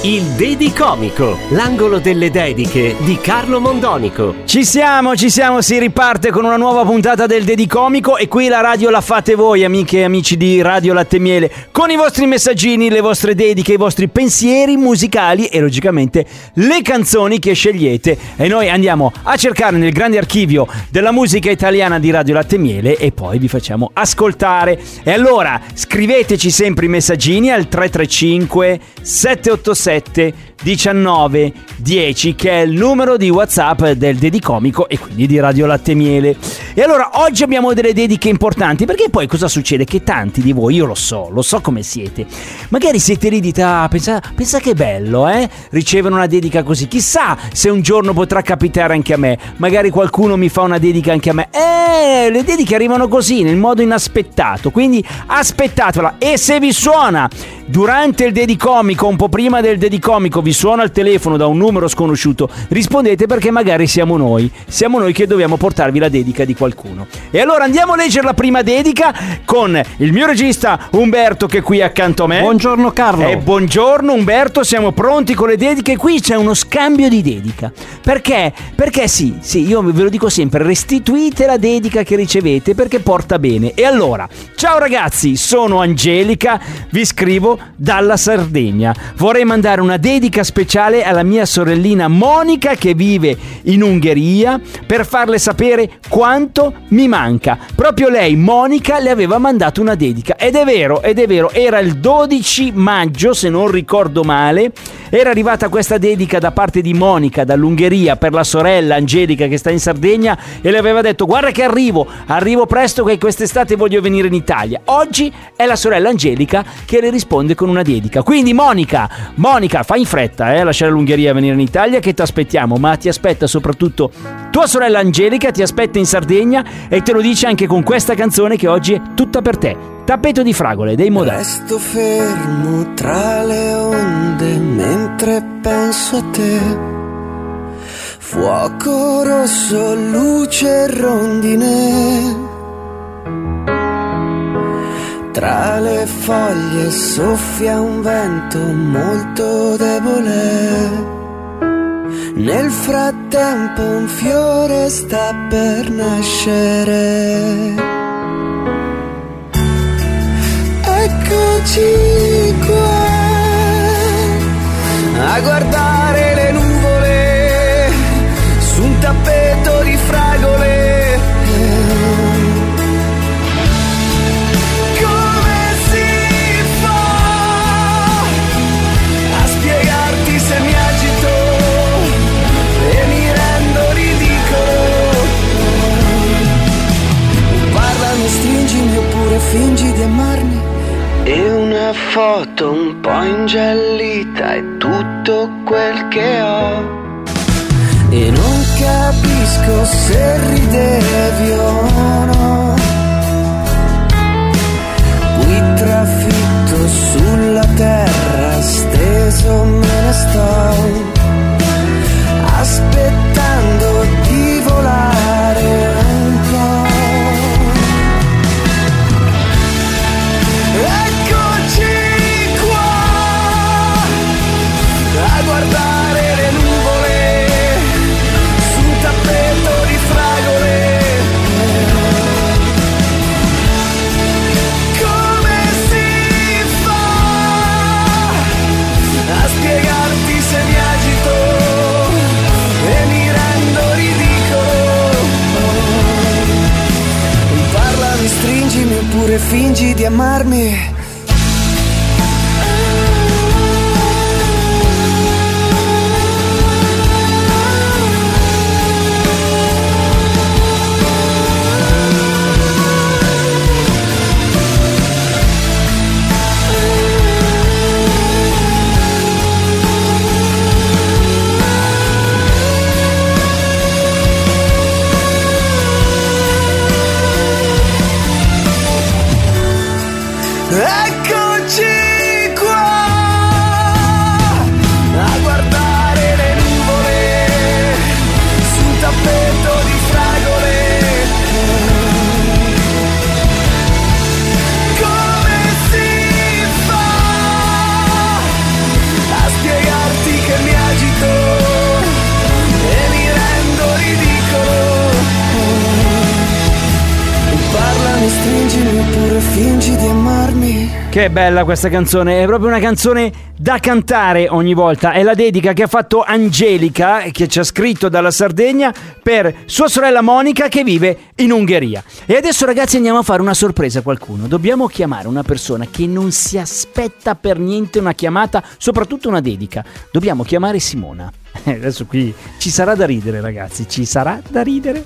Il Dedicomico, l'angolo delle dediche di Carlo Mondonico. Ci siamo, si riparte con una nuova puntata del Dedicomico e qui la radio la fate voi, amiche e amici di Radio Latte Miele, con i vostri messaggini, le vostre dediche, i vostri pensieri musicali e logicamente le canzoni che scegliete. E noi andiamo a cercare nel grande archivio della musica italiana di Radio Latte Miele e poi vi facciamo ascoltare. E allora scriveteci sempre i messaggini al 335 787 1910, che è il numero di WhatsApp del Dedicomico e quindi di Radio Latte Miele. E allora oggi abbiamo delle dediche importanti, perché poi cosa succede? Che tanti di voi, io lo so come siete, magari siete lì dite pensa che bello, ricevono una dedica così, chissà se un giorno potrà capitare anche a me, magari qualcuno mi fa una dedica anche a me. Le dediche arrivano così, nel modo inaspettato, quindi aspettatela. E se vi suona durante il Dedicomico, un po' prima del Dedicomico, vi suona il telefono da un numero sconosciuto, rispondete, perché magari siamo noi che dobbiamo portarvi la dedica di qualcuno. E allora andiamo a leggere la prima dedica con il mio regista Umberto, che è qui accanto a me. Buongiorno Carlo. Buongiorno Umberto, siamo pronti con le dediche. Qui c'è uno scambio di dedica. Perché sì, io ve lo dico sempre, restituite la dedica che ricevete perché porta bene. E allora, ciao ragazzi, sono Angelica, vi scrivo dalla Sardegna. Vorrei mandare una dedica speciale alla mia sorellina Monica che vive in Ungheria, per farle sapere quanto mi manca. Proprio lei, Monica, le aveva mandato una dedica. Ed è vero, era il 12 maggio, se non ricordo male, era arrivata questa dedica da parte di Monica dall'Ungheria per la sorella Angelica che sta in Sardegna, e le aveva detto: guarda che arrivo presto, che quest'estate voglio venire in Italia. Oggi è la sorella Angelica che le risponde con una dedica. Quindi Monica, fai in fretta a lasciare l'Ungheria e venire in Italia, che ti aspettiamo, ma ti aspetta soprattutto tua sorella Angelica, ti aspetta in Sardegna e te lo dice anche con questa canzone che oggi è tutta per te. Tappeto di fragole dei Modà. Resto fermo tra le onde mentre penso a te. Fuoco rosso, luce rondine. Tra le foglie soffia un vento molto debole. Nel frattempo un fiore sta per nascere. Eccoci qua a guardare le nuvole su un tappeto di fragole. Fingi di amarmi. E una foto un po' ingiallita è tutto quel che ho. E non capisco se ridevi o no. Qui trafitto sulla terra steso me ne sto, aspettando di volare un po'. Guardare le nuvole su un tappeto di fragole. Come si fa a spiegarti se mi agito e mi rendo ridicolo? Parlami, stringimi oppure fingi di amarmi. Eccoci qua a guardare le nuvole su un tappeto di fragole, come si fa a spiegarti che mi agito e mi rendo ridicolo? Parlami, stringimi oppure fingi di amarmi. Che bella questa canzone, è proprio una canzone da cantare ogni volta. È la dedica che ha fatto Angelica, che ci ha scritto dalla Sardegna, per sua sorella Monica che vive in Ungheria. E adesso ragazzi andiamo a fare una sorpresa a qualcuno. Dobbiamo chiamare una persona che non si aspetta per niente una chiamata, soprattutto una dedica. Dobbiamo chiamare Simona. Adesso qui ci sarà da ridere ragazzi, ci sarà da ridere.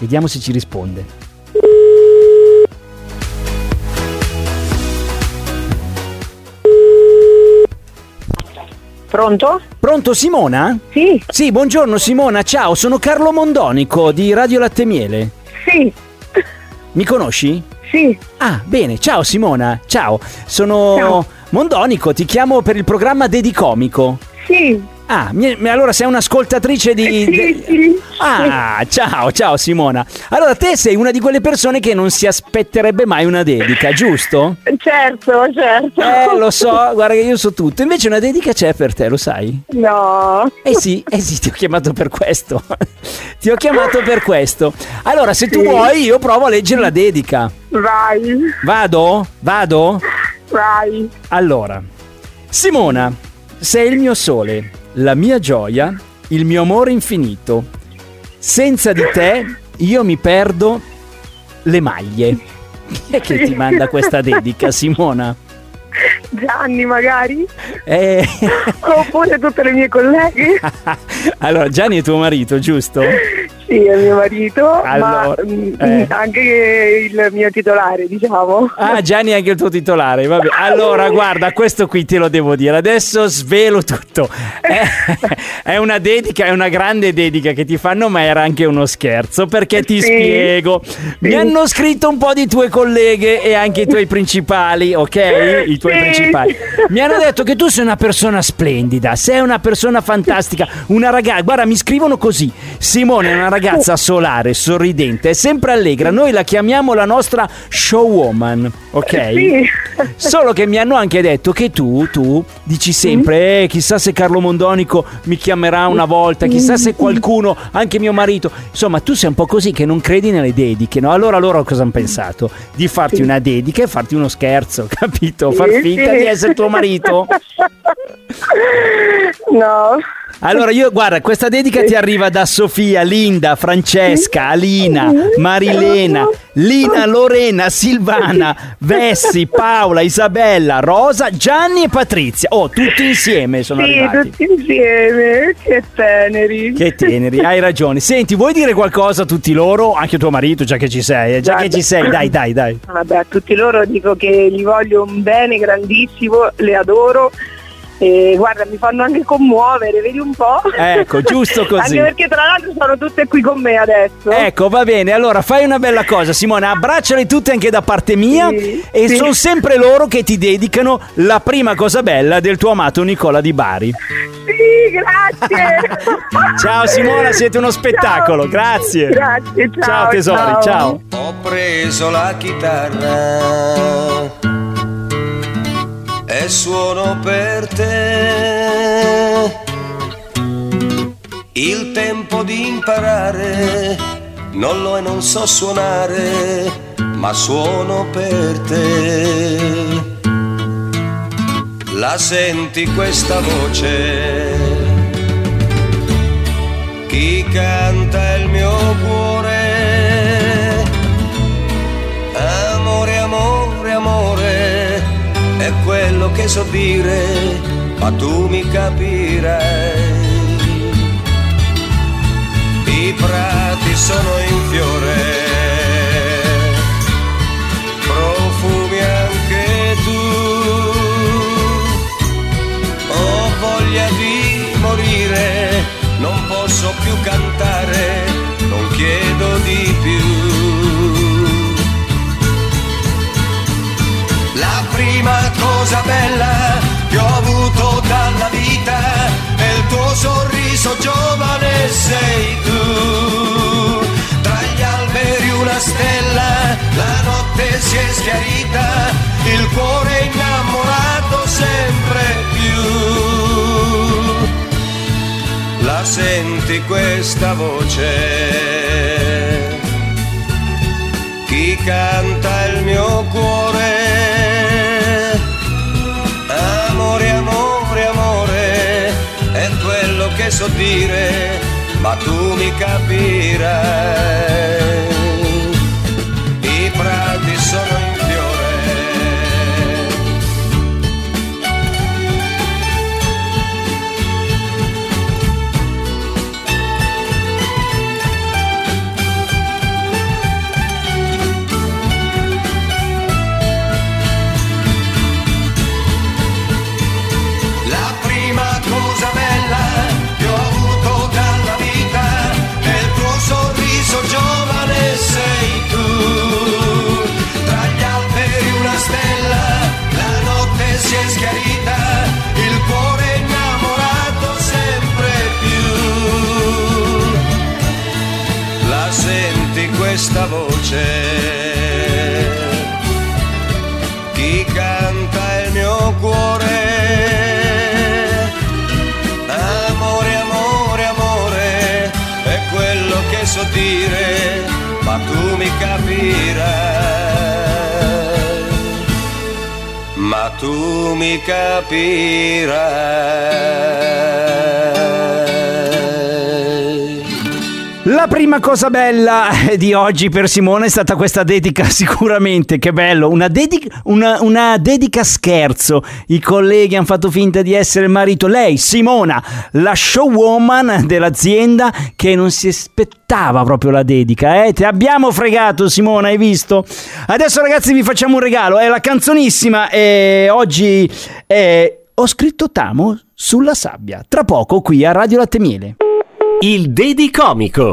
Vediamo se ci risponde. Pronto? Pronto Simona? Sì. Sì, buongiorno Simona, ciao, sono Carlo Mondonico di Radio Latte Miele. Sì. Mi conosci? Sì. Ah, bene, ciao Simona, ciao, sono ciao. Mondonico, ti chiamo per il programma Dedicomico. Sì. Ah, allora sei un'ascoltatrice di... Sì, sì. Ah, ciao, ciao Simona. Allora te sei una di quelle persone che non si aspetterebbe mai una dedica, giusto? Certo, certo. Lo so, guarda che io so tutto. Invece una dedica c'è per te, lo sai? No. Eh sì, ti ho chiamato per questo. Ti ho chiamato per questo. Allora, se tu vuoi, io provo a leggere la dedica. Vai. Vado? Vado? Vai. Allora, Simona, sei il mio sole, la mia gioia, il mio amore infinito. Senza di te io mi perdo le maglie. Chi è che ti manda questa dedica, Simona? Gianni magari? Oppure tutte le mie colleghe. Allora, Gianni è tuo marito, giusto? Sì, è mio marito, allora, ma anche il mio titolare, diciamo. Ah, Gianni è anche il tuo titolare, vabbè. Allora, guarda, questo qui te lo devo dire. Adesso svelo tutto. È una dedica, è una grande dedica che ti fanno, ma era anche uno scherzo, perché ti spiego. Mi hanno scritto un po' di tue colleghe e anche i tuoi principali, ok? I tuoi principali. Mi hanno detto che tu sei una persona splendida, sei una persona fantastica, una ragazza. Guarda, mi scrivono così. Simone è una ragazza solare, sorridente, è sempre allegra. Noi la chiamiamo la nostra showwoman, ok? Sì. Solo che mi hanno anche detto che tu dici sempre chissà se Carlo Mondonico mi chiamerà una volta, chissà se qualcuno, anche mio marito. Insomma, tu sei un po' così che non credi nelle dediche, no? Allora loro cosa hanno pensato? Di farti una dedica e farti uno scherzo, capito? Far finta di essere tuo marito. No. Allora io, guarda, questa dedica ti arriva da Sofia, Linda, Francesca, Alina, Marilena, Lina, Lorena, Silvana, Vessi, Paola, Isabella, Rosa, Gianni e Patrizia. Oh, tutti insieme sono arrivati. Sì, tutti insieme, che teneri. Che teneri, hai ragione. Senti, vuoi dire qualcosa a tutti loro? Anche tuo marito, già che ci sei, già che ci sei, dai. Vabbè, a tutti loro dico che gli voglio un bene grandissimo, le adoro. Guarda, mi fanno anche commuovere, vedi un po'. Ecco, giusto così. Anche perché tra l'altro sono tutte qui con me adesso. Ecco, va bene, allora fai una bella cosa Simona, abbracciali tutte anche da parte mia. E sono sempre loro che ti dedicano la prima cosa bella del tuo amato Nicola di Bari. Sì, grazie. Ciao Simona, siete uno spettacolo, ciao. Grazie, ciao tesori, ciao. Ho preso la chitarra e suono per te, il tempo di imparare non lo è, non so suonare, ma suono per te. La senti questa voce, chi canta il mio cuore, amore, amore, amore. È quello che so dire, ma tu mi capirai. I prati sono in fiore, profumi anche tu. Ho voglia di morire, non posso più cantare, non chiedo di più. La la prima cosa bella che ho avuto dalla vita è il tuo sorriso giovane, sei tu. Tra gli alberi una stella, la notte si è schiarita, il cuore innamorato sempre più. La senti questa voce? Chi canta il mio cuore? Amore, amore, amore, è quello che so dire, ma tu mi capirai. I prati sono in questa voce, chi canta il mio cuore, amore, amore, amore, è quello che so dire, ma tu mi capirai, ma tu mi capirai. La prima cosa bella di oggi per Simone è stata questa dedica, sicuramente, che bello, una dedica scherzo, i colleghi hanno fatto finta di essere il marito, lei, Simona, la showwoman dell'azienda che non si aspettava proprio la dedica, eh? Ti abbiamo fregato Simona, hai visto? Adesso ragazzi vi facciamo un regalo, è la canzonissima e oggi è Ho scritto t'amo sulla sabbia, tra poco qui a Radio Latte Miele. Il Dedicomico. Ho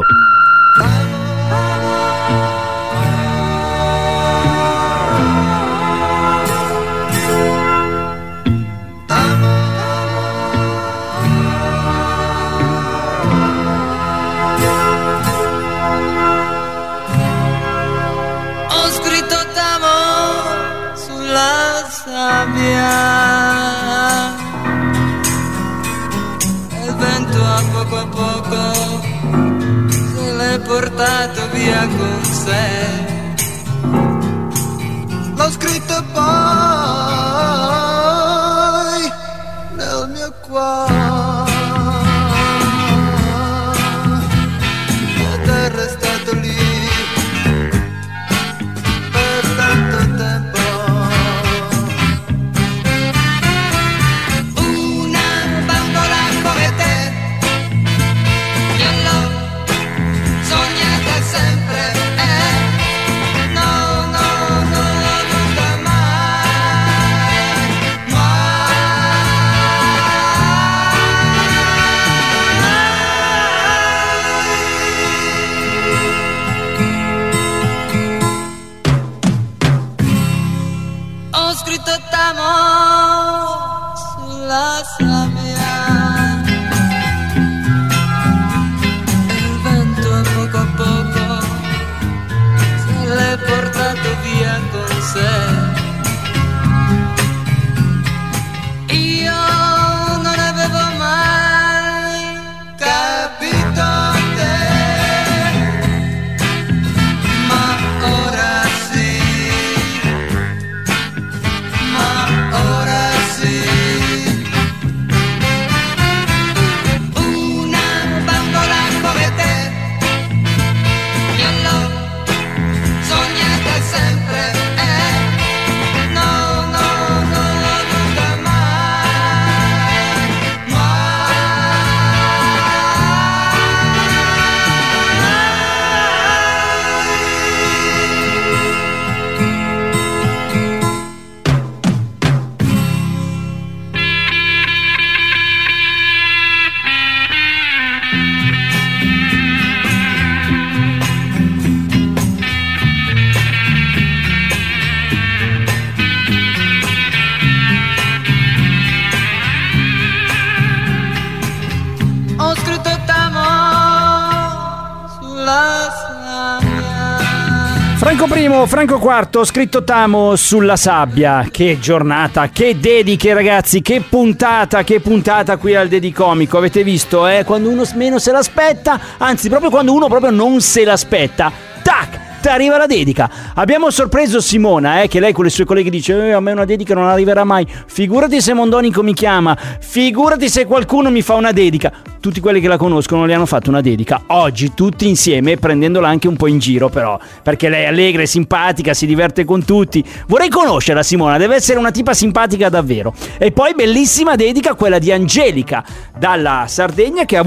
scritto t'amo sulla sabbia. A poco se l'è portato via con sé. L'ho scritto poi nel mio cuore ed è restato lì per tanto tempo. Sempre Franco I, Franco Quarto, scritto Tamo sulla sabbia. Che giornata, che dediche ragazzi, che puntata qui al Dedicomico. Avete visto, quando uno meno se l'aspetta, anzi proprio quando uno proprio non se l'aspetta, tac, arriva la dedica. Abbiamo sorpreso Simona, che lei con le sue colleghe dice a me una dedica non arriverà mai, figurati se Mondonico mi chiama, figurati se qualcuno mi fa una dedica. Tutti quelli che la conoscono le hanno fatto una dedica oggi, tutti insieme, prendendola anche un po' in giro però, perché lei è allegra, è simpatica, si diverte con tutti. Vorrei conoscerla Simona, deve essere una tipa simpatica davvero. E poi bellissima dedica quella di Angelica dalla Sardegna, che ha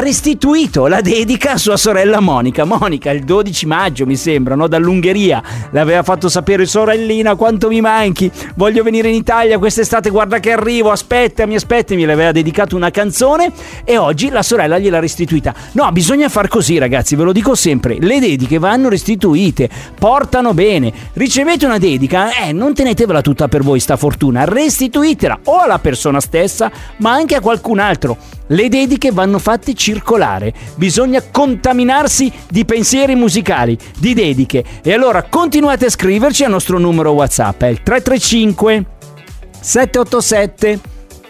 restituito la dedica a sua sorella Monica il 12 maggio mi sembra, no? Dall'Ungheria l'aveva fatto sapere: sorellina, quanto mi manchi, voglio venire in Italia quest'estate, guarda che arrivo, aspettami. Le aveva dedicato una canzone e oggi la sorella gliel'ha restituita. No, bisogna far così ragazzi, ve lo dico sempre, le dediche vanno restituite, portano bene. Ricevete una dedica, non tenetevela tutta per voi sta fortuna, restituitela o alla persona stessa ma anche a qualcun altro. Le dediche vanno fatte circolare, bisogna contaminarsi di pensieri musicali, di dediche. E allora continuate a scriverci al nostro numero WhatsApp, è il 335 787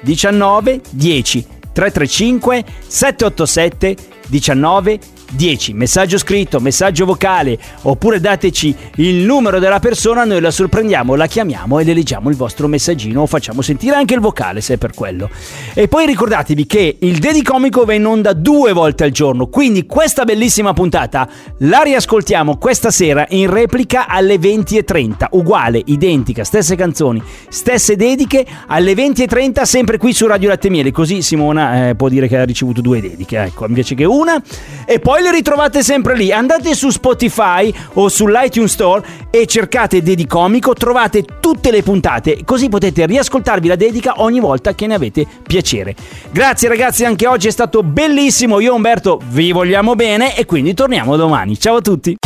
1910. 335 787 1910. Messaggio scritto, messaggio vocale, oppure dateci il numero della persona, noi la sorprendiamo, la chiamiamo e le leggiamo il vostro messaggino o facciamo sentire anche il vocale se è per quello. E poi ricordatevi che il Dedicomico va in onda 2 volte al giorno, quindi questa bellissima puntata la riascoltiamo questa sera in replica alle 20:30, uguale, identica, stesse canzoni, stesse dediche, alle 20:30 sempre qui su Radio Latte Miele, così Simona può dire che ha ricevuto 2 dediche, ecco, invece che una. E poi le ritrovate sempre lì, andate su Spotify o sull'iTunes Store e cercate Dedicomico, trovate tutte le puntate, così potete riascoltarvi la dedica ogni volta che ne avete piacere. Grazie ragazzi, anche oggi è stato bellissimo, io e Umberto vi vogliamo bene e quindi torniamo domani, ciao a tutti.